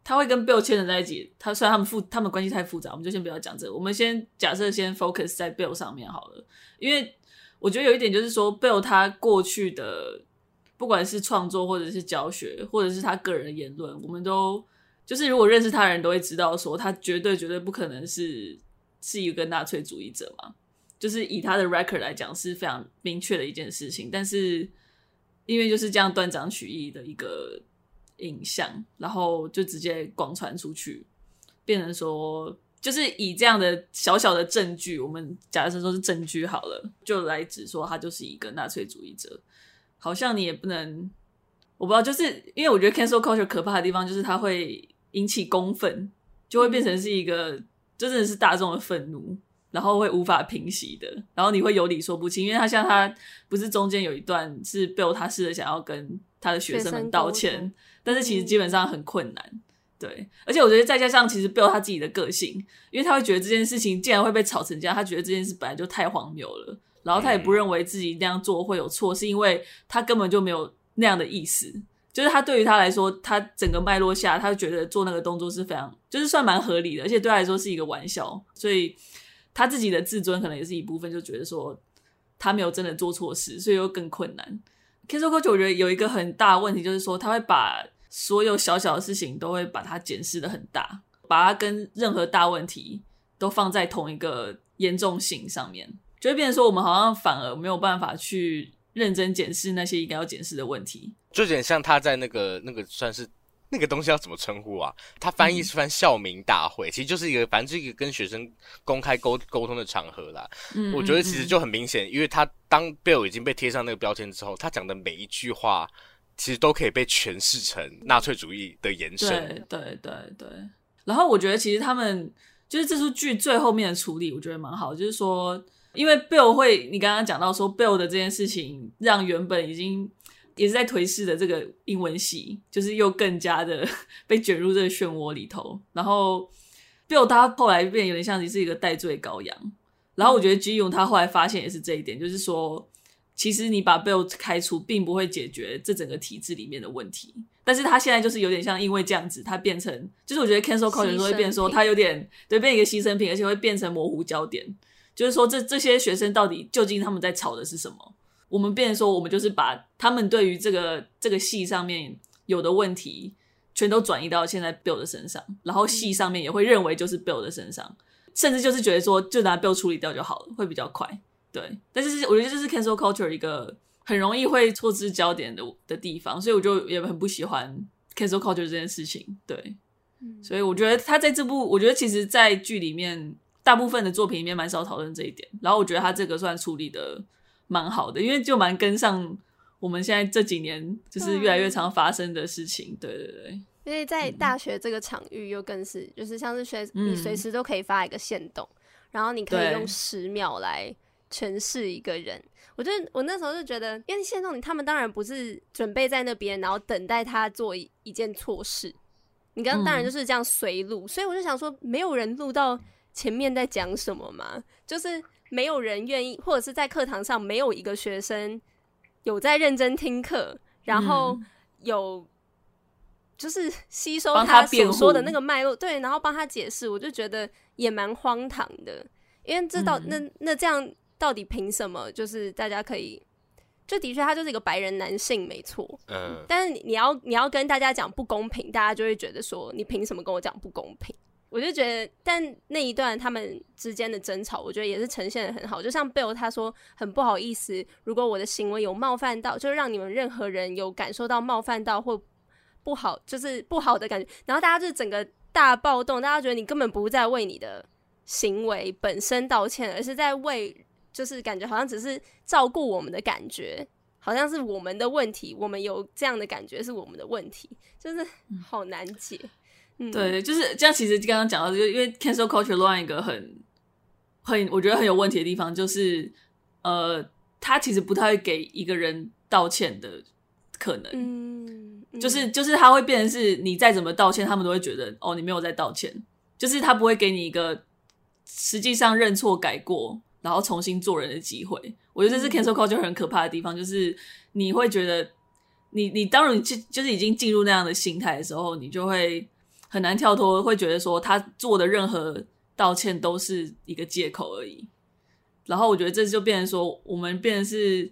他会跟 Bill 牵扯在一起，他虽然他们关系太复杂，我们就先不要讲这个，我们先假设先 focus 在 Bill 上面好了，因为我觉得有一点就是说 Bill 他过去的不管是创作或者是教学或者是他个人的言论，我们都就是如果认识他的人都会知道说他绝对不可能是一个纳粹主义者嘛，就是以他的 record 来讲是非常明确的一件事情，但是因为就是这样断章取义的一个影像，然后就直接广传出去，变成说就是以这样的小小的证据，我们假设说是证据好了，就来指说他就是一个纳粹主义者，好像你也不能，我不知道，就是因为我觉得 cancel culture 可怕的地方就是它会引起公愤，就会变成是一个就真的是大众的愤怒，然后会无法平息的，然后你会有理说不清，因为他不是中间有一段是 Bill 他试着想要跟他的学生们道歉，但是其实基本上很困难，对，而且我觉得再加上其实 Bill 他自己的个性，因为他会觉得这件事情竟然会被吵成这样，他觉得这件事本来就太荒谬了，然后他也不认为自己那样做会有错，是因为他根本就没有那样的意思，就是他对于他来说，他整个脉络下他觉得做那个动作是非常就是算蛮合理的，而且对他来说是一个玩笑，所以他自己的自尊可能也是一部分，就觉得说他没有真的做错事，所以又更困难。Cancel culture 我觉得有一个很大的问题，就是说他会把所有小小的事情都会把它检视得很大，把它跟任何大问题都放在同一个严重性上面，就会变成说我们好像反而没有办法去认真检视那些应该要检视的问题。就点像他在那个算是那个东西要怎么称呼啊，他翻译是翻校民大会，其实就是一个反正是一个跟学生公开沟通的场合啦。我觉得其实就很明显，因为他当 Bill 已经被贴上那个标签之后，他讲的每一句话其实都可以被诠释成纳粹主义的延伸。对。然后我觉得其实他们就是这出剧最后面的处理我觉得蛮好，就是说因为 Bill 会，你刚刚讲到说 Bill 的这件事情让原本已经也是在颓势的这个英文系就是又更加的被卷入这个漩涡里头，然后 Bill 他后来变有点像是一个戴罪羔羊，然后我觉得 Ji Yoon 他后来发现也是这一点，就是说其实你把 Bill 开除并不会解决这整个体制里面的问题，但是他现在就是有点像因为这样子他变成就是我觉得 cancel culture 会变成说他有点对变一个牺牲品，而且会变成模糊焦点，就是说这些学生到底究竟他们在吵的是什么，我们变成说我们就是把他们对于这个系上面有的问题全都转移到现在 Bill 的身上，然后系上面也会认为就是 Bill 的身上，甚至就是觉得说就拿 Bill 处理掉就好了会比较快。对，但是我觉得这是 cancel culture 一个很容易会错失焦点 的地方，所以我就也很不喜欢 cancel culture 这件事情。对，所以我觉得他在这部我觉得其实在剧里面大部分的作品里面蛮少讨论这一点，然后我觉得他这个算处理的蛮好的，因为就蛮跟上我们现在这几年就是越来越常发生的事情。对，因为在大学这个场域又更是就是像是你随时都可以发一个限动，然后你可以用10秒来诠释一个人。我那时候就觉得因为限动他们当然不是准备在那边然后等待他做一件错事，你刚刚当然就是这样随录，所以我就想说没有人录到前面在讲什么嘛，就是没有人愿意，或者是在课堂上没有一个学生有在认真听课，然后有就是吸收他所说的那个脉络，对，然后帮他解释，我就觉得也蛮荒唐的，因为那这样到底凭什么？就是大家可以，就的确他就是一个白人男性没错，但是你要跟大家讲不公平，大家就会觉得说你凭什么跟我讲不公平？我就觉得但那一段他们之间的争吵我觉得也是呈现得很好，就像 Bill 他说很不好意思，如果我的行为有冒犯到，就让你们任何人有感受到冒犯到或不好，就是不好的感觉，然后大家就整个大暴动，大家觉得你根本不在为你的行为本身道歉，而是在为就是感觉好像只是照顾我们的感觉，好像是我们的问题，我们有这样的感觉是我们的问题，就是好难解。对，就是这样。其实刚刚讲到，就因为 cancel culture 乱一个很我觉得很有问题的地方，就是他其实不太会给一个人道歉的可能，就是他会变成是你再怎么道歉，他们都会觉得哦你没有在道歉，就是他不会给你一个实际上认错改过然后重新做人的机会。我觉得这是 cancel culture 很可怕的地方，就是你会觉得你当然就是已经进入那样的心态的时候，你就会很难跳脱，会觉得说他做的任何道歉都是一个借口而已。然后我觉得这就变成说我们变成是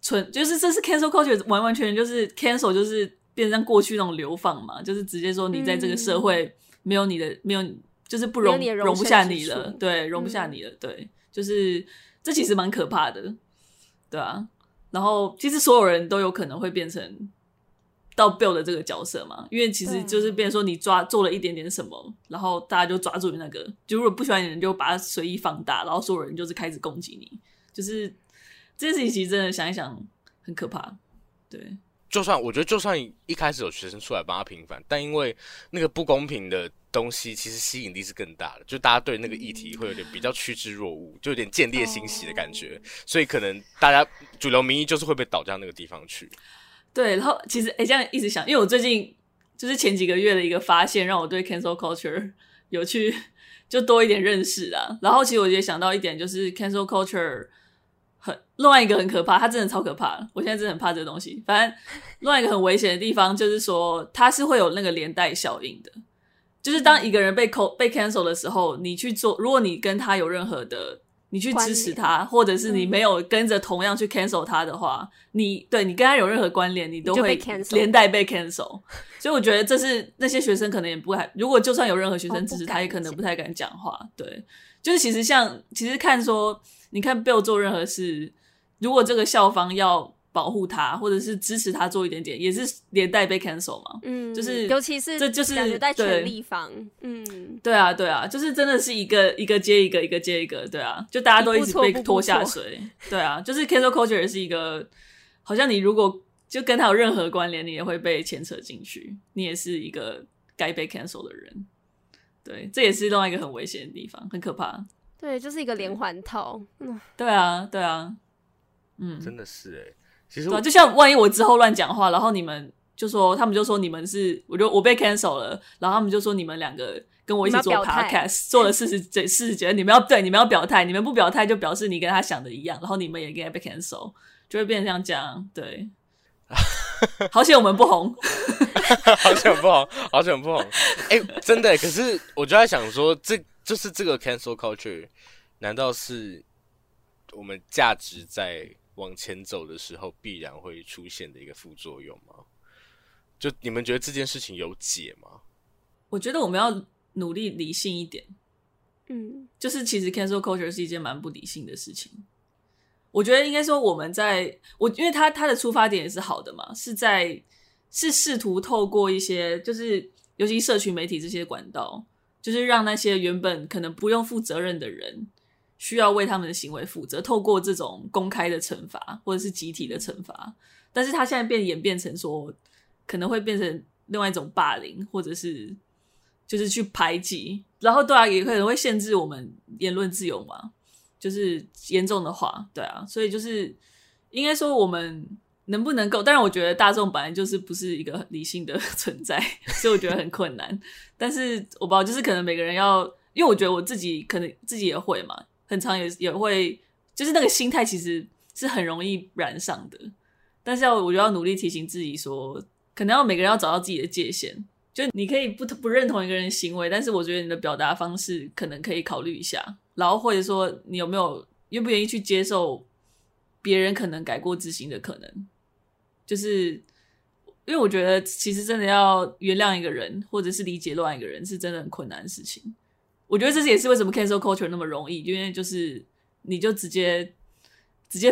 就是这是 cancel culture 完完全全就是 cancel 就是变成像过去那种流放嘛，就是直接说你在这个社会没有你的没有就是不容不下你了，对，容不下你了，对，就是这其实蛮可怕的，对啊。然后其实所有人都有可能会变成到 Bill 的这个角色嘛，因为其实就是变成说你做了一点点什么，然后大家就抓住你那个，就如果不喜欢你的人就把它随意放大，然后所有人就是开始攻击你，就是这件事情其实真的想一想很可怕。对，我觉得就算一开始有学生出来帮他平反，但因为那个不公平的东西其实吸引力是更大的，就大家对那个议题会有点比较趋之若鹜，就有点见猎心喜的感觉，所以可能大家主流民意就是会被导向那个地方去。对，然后其实这样一直想，因为我最近就是前几个月的一个发现让我对 cancel culture 有去就多一点认识啦。然后其实我也想到一点，就是 cancel culture 另外一个很可怕，它真的超可怕的，我现在真的很怕这个东西。反正另外一个很危险的地方就是说它是会有那个连带效应的，就是当一个人被 cancel 的时候，你去做，如果你跟他有任何的，你去支持他，或者是你没有跟着同样去 cancel 他的话，你对你跟他有任何关联，你都会连带被 cancel。所以我觉得这是那些学生可能也不太，如果就算有任何学生支持他，也可能不太敢讲话。对，就是其实看说，你看 Bill 做任何事，如果这个校方要保护他，或者是支持他做一点点，也是连带被 cancel 嘛。嗯，就是尤其是这就是感觉在权力方，嗯，对啊，对啊，就是真的是一个一个接一个，一个接一个，对啊，就大家都一直被拖下水，对啊，就是 cancel culture 是一个，好像你如果就跟他有任何关联，你也会被牵扯进去，你也是一个该被 cancel 的人，对，这也是另外一个很危险的地方，很可怕，对，就是一个连环套，嗯，对啊，对啊，嗯，真的是欸。其实对、啊，就像万一我之后乱讲话，然后你们就说，他们就说你们是，我被 cancel 了，然后他们就说你们两个跟我一起做 podcast， 做了40集，你们要对，你们要表态，你们不表态就表示你跟他想的一样，然后你们也应该被 cancel， 就会变成这样，对。好险我们不红，好险不红，好险不红。哎、欸，真的、欸，可是我就在想说，这就是这个 cancel culture， 难道是我们价值在往前走的时候必然会出现的一个副作用吗？就你们觉得这件事情有解吗？我觉得我们要努力理性一点。嗯，就是其实 cancel culture 是一件蛮不理性的事情。我觉得应该说我们在因为他的出发点也是好的嘛，是试图透过一些就是尤其社群媒体这些管道，就是让那些原本可能不用负责任的人。需要为他们的行为负责，透过这种公开的惩罚或者是集体的惩罚，但是他现在演变成说可能会变成另外一种霸凌，或者是就是去排挤，然后对啊，也可能会限制我们言论自由嘛，就是严重的话，对啊，所以就是应该说我们能不能够，当然我觉得大众本来就是不是一个很理性的存在，所以我觉得很困难，但是我不知道，就是可能每个人要，因为我觉得我自己可能自己也会嘛。很常也会，就是那个心态其实是很容易染上的，但是我觉得要努力提醒自己说，可能要每个人要找到自己的界限，就你可以不认同一个人的行为，但是我觉得你的表达方式可能可以考虑一下，然后或者说你有没有愿不愿意去接受别人可能改过自新的可能，就是因为我觉得其实真的要原谅一个人或者是理解另外一个人是真的很困难的事情。我觉得这也是为什么 cancel culture 那么容易，因为就是你就直接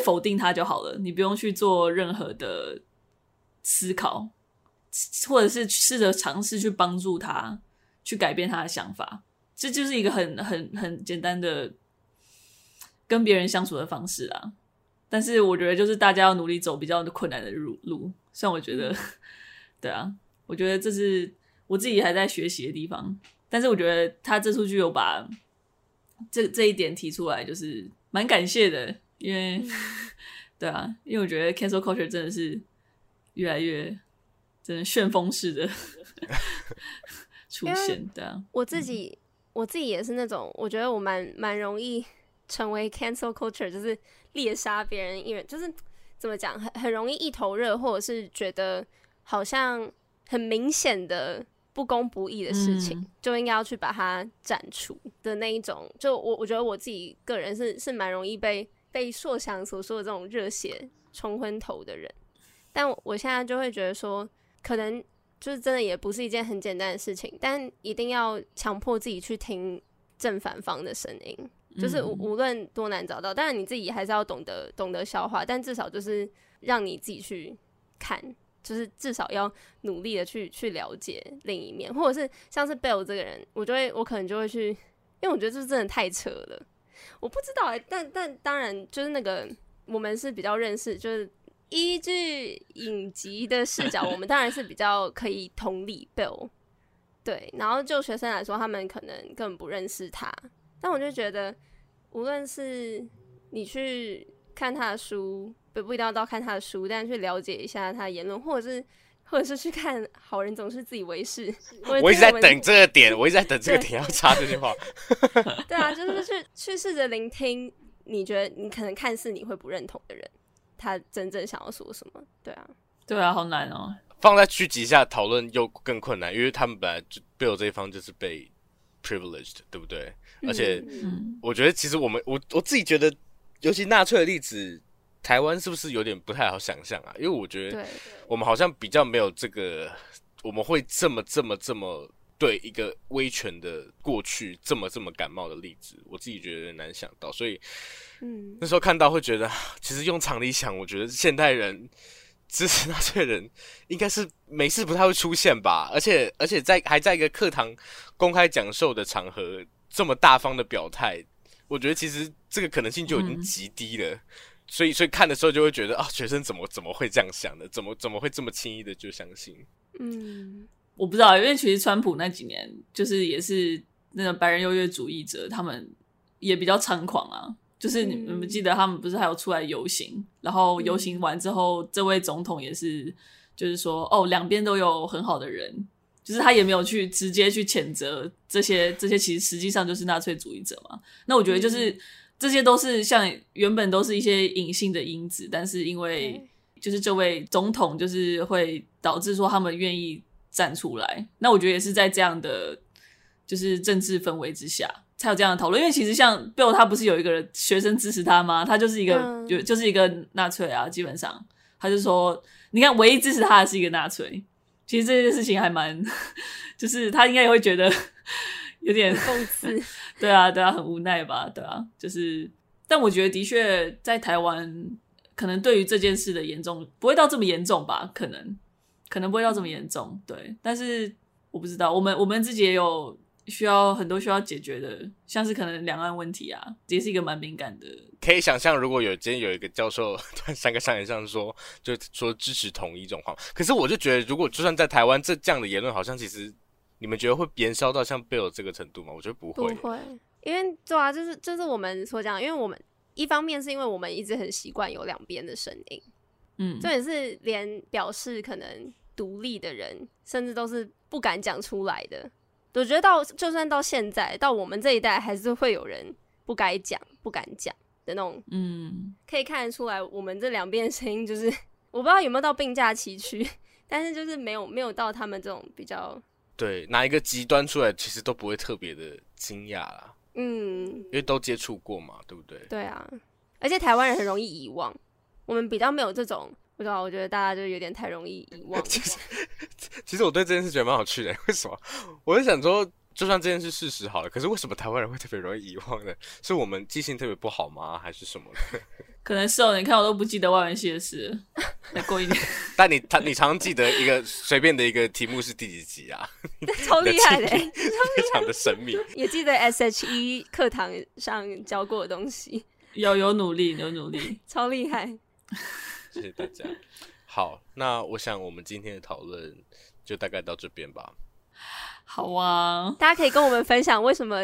否定它就好了，你不用去做任何的思考，或者是试着尝试去帮助他，去改变他的想法。这就是一个很简单的跟别人相处的方式啦。但是我觉得就是大家要努力走比较困难的路，虽然我觉得，对啊，我觉得这是我自己还在学习的地方。但是我觉得他这出剧有把这一点提出来，就是蛮感谢的，因为、对啊，因为我觉得 cancel culture 真的是越来越真的旋风式的出现，对啊。我自己也是那种，我觉得我蛮容易成为 cancel culture， 就是猎杀别人，因为就是怎么讲，很容易一头热，或者是觉得好像很明显的。不公不义的事情、就应该要去把它斩除的那一种，就我觉得我自己个人是蛮容易被硕翔所说的这种热血冲昏头的人，但我现在就会觉得说可能就是真的也不是一件很简单的事情，但一定要强迫自己去听正反方的声音，就是无论多难找到，当然你自己还是要懂得消化，但至少就是让你自己去看，就是至少要努力的去了解另一面，或者是像是 Bill 这个人，我可能就会去，因为我觉得这真的太扯了，我不知道欸，但当然就是那个我们是比较认识，就是依据影集的视角，我们当然是比较可以同理 Bill， 对，然后就学生来说，他们可能根本不认识他，但我就觉得无论是你去看他的书。不一定要到看他的书，但去了解一下他的言论，或者是去看好人总是自以为是。我一直在等这个点，要插这句话。对啊，就是去试着聆听，你觉得你可能看似你会不认同的人，他真正想要说什么。对啊，对啊，好难哦。放在区级下讨论又更困难，因为他们本来就被我这一方就是被 privileged， 对不对？而且我觉得其实我们 我自己觉得，尤其纳粹的例子，台湾是不是有点不太好想象啊？因为我觉得我们好像比较没有这个，我们会这么对一个威权的过去这么感冒的例子，我自己觉得有点难想到，所以那时候看到会觉得，其实用常理想，我觉得现代人支持纳粹人应该是没事不太会出现吧，而且还在一个课堂公开讲授的场合这么大方的表态，我觉得其实这个可能性就已经极低了，所以看的时候就会觉得啊，学生怎么会这样想的，怎么会这么轻易的就相信？我不知道，因为其实川普那几年就是也是那种白人优越主义者，他们也比较猖狂啊。就是你们记得他们不是还有出来游行，然后游行完之后这位总统也是就是说哦，两边都有很好的人，就是他也没有去直接去谴责这些其实实际上就是纳粹主义者嘛。那我觉得就是这些都是像原本都是一些隐性的因子，但是因为就是这位总统就是会导致说他们愿意站出来，那我觉得也是在这样的就是政治氛围之下才有这样的讨论，因为其实像 Bill 他不是有一个学生支持他吗？他就是一个就是一个纳粹啊，基本上他就说你看唯一支持他的是一个纳粹，其实这件事情还蛮就是他应该也会觉得有点讽刺对啊很无奈吧，对啊，就是但我觉得的确在台湾可能对于这件事的严重不会到这么严重吧，可能不会到这么严重，对，但是我不知道我们自己也有很多需要解决的，像是可能两岸问题啊，也是一个蛮敏感的。可以想象，如果今天有一个教授突然上演说支持统一这种话，可是我就觉得，如果就算在台湾这样的言论，好像其实你们觉得会延烧到像 Bill 这个程度吗？我觉得不会，因为对啊，就是我们所讲，因为我们一方面是因为我们一直很习惯有两边的声音，重点是连表示可能独立的人，甚至都是不敢讲出来的。我觉得就算到现在，到我们这一代，还是会有人不该讲、不敢讲的那种。可以看得出来，我们这两边声音就是，我不知道有没有到并驾齐驱，但是就是没有到他们这种比较。对，拿一个极端出来，其实都不会特别的惊讶啦。因为都接触过嘛，对不对？对啊，而且台湾人很容易遗忘，我们比较没有这种。不知道，我觉得大家就有点太容易遗忘。其实我对这件事觉得蛮有趣的，为什么？我就想说，就算这件事事实好了，可是为什么台湾人会特别容易遗忘呢？是我们记性特别不好吗？还是什么的？可能是哦，你看我都不记得外文系的事，再过一年。但你常记得一个随便的一个题目是第几集啊？超厉害的，非常的神秘。也记得 SHE 课堂上教过的东西。有努力，超厉害。谢谢大家。好，那我想我们今天的讨论就大概到这边吧。好啊，大家可以跟我们分享为什么，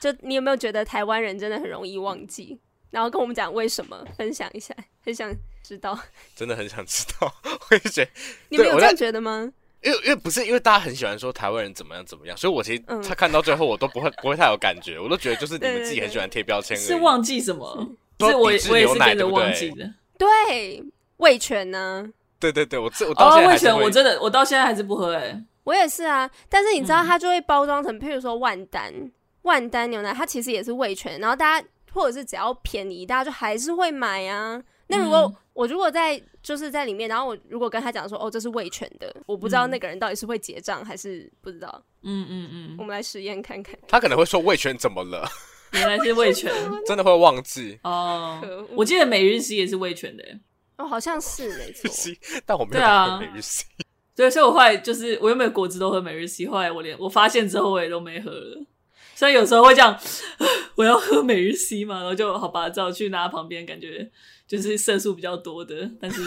就你有没有觉得台湾人真的很容易忘记，然后跟我们讲为什么，分享一下，很想知道，真的很想知道。我也觉得你们有这样觉得吗？因为不是因为大家很喜欢说台湾人怎么样，所以我其实他看到最后我都不会太有感觉，我都觉得就是你们自己很喜欢贴标签而已。是忘记什么？是我也是跟着忘记的，对。味全呢？对，我到现在还是会。味全我真的我到现在还是不喝欸。我也是啊，但是你知道它就会包装成，譬如说万丹牛奶，它其实也是味全，然后大家或者是只要便宜，大家就还是会买啊。那如果我如果在就是在里面，然后我如果跟他讲说哦这是味全的，我不知道那个人到底是会结账还是不知道。我们来实验看看。他可能会说味全怎么了？原来是味全，真的会忘记哦。我记得每日C也是味全的欸。哦，好像是没错，但我没有喝每日 C。 对，所以我后来就是我原本果汁都喝每日 C， 后来我发现之后我也都没喝了，所以有时候会这样我要喝每日 C 嘛，然后就好吧，只好去拿旁边感觉就是色素比较多的，但是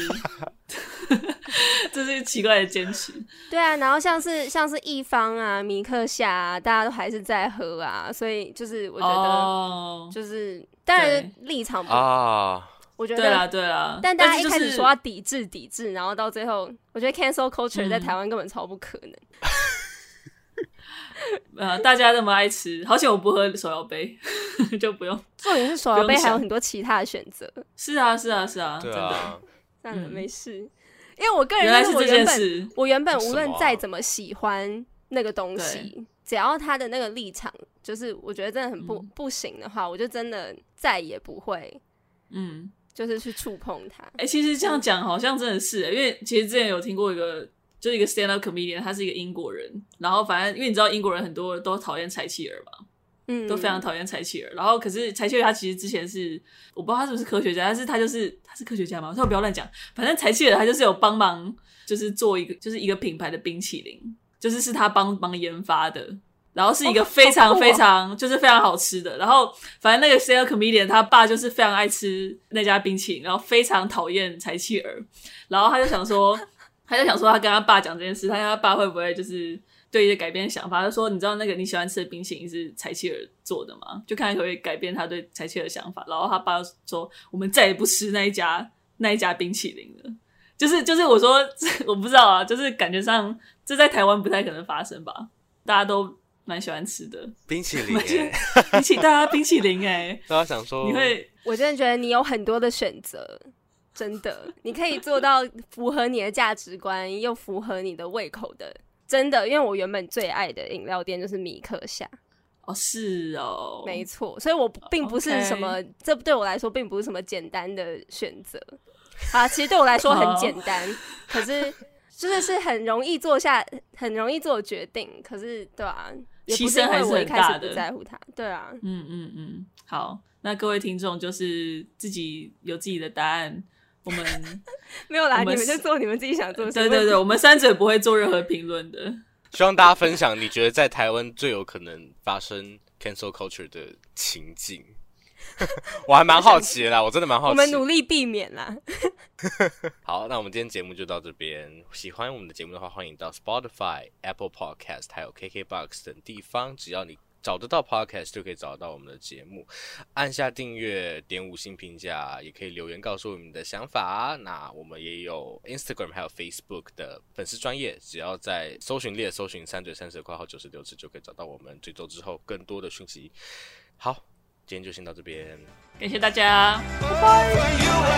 这是奇怪的坚持。对啊，然后像是一方啊、米克夏啊，大家都还是在喝啊，所以就是我觉得就是、当然立场不啊。我觉得对啦，但大家一开始说要抵制，然后到最后，我觉得 cancel culture 在台湾根本超不可能。大家那么爱吃，好险我不喝手摇杯，就不用。重点是手摇杯还有很多其他的选择。是啊，真的。算了，没事。因为我个人原来是这件事，我原本无论再怎么喜欢那个东西，只要他的那个立场就是我觉得真的很不行的话，我就真的再也不会就是去触碰它。其实这样讲好像真的是因为其实之前有听过一个就是一个 stand up comedian， 他是一个英国人，然后反正因为你知道英国人很多都讨厌柴契尔嘛，都非常讨厌柴契尔，然后可是柴契尔他其实之前是我不知道他是不是科学家，但是他是科学家吗？我不要乱讲，反正柴契尔他就是有帮忙就是做一个就是一个品牌的冰淇淋，就是他帮忙研发的，然后是一个非常非常、就是非常好吃的，然后反正那个 stand up comedian 他爸就是非常爱吃那家冰淇淋，然后非常讨厌柴契尔，然后他就想说他跟他爸讲这件事，他跟他爸会不会就是对于改变想法，他说你知道那个你喜欢吃的冰淇淋是柴契尔做的吗？就看他可不可以改变他对柴契尔的想法，然后他爸说我们再也不吃那一家冰淇淋了。就是我说我不知道啊，就是感觉上这在台湾不太可能发生吧，大家都蛮喜欢吃的冰淇淋耶、大家冰淇淋耶，大家想说我真的觉得你有很多的选择，真的你可以做到符合你的价值观又符合你的胃口的，真的。因为我原本最爱的饮料店就是米克夏。哦，是哦，没错，所以我并不是什么、okay. 这对我来说并不是什么简单的选择啊，其实对我来说很简单可是就是很容易很容易做决定，可是对啊，也不是因为我一开始不在乎他，对啊，好，那各位听众就是自己有自己的答案，我们没有啦，你们就做你们自己想做的事。对，我们三嘴不会做任何评论的。希望大家分享你觉得在台湾最有可能发生 cancel culture 的情境。我还蛮好奇的啦，我真的蛮好奇。我们努力避免啦。好，那我们今天节目就到这边。喜欢我们的节目的话，欢迎到 Spotify、Apple Podcast 还有 KKBOX 等地方，只要你找得到 podcast 就可以找到我们的节目，按下订阅，点5星评价，也可以留言告诉我们的想法。那我们也有 Instagram 还有 Facebook 的粉丝专页，只要在搜寻列搜寻3嘴30括号96次就可以找到我们追踪之后更多的讯息。好，今天就先到这边，感谢大家，拜拜。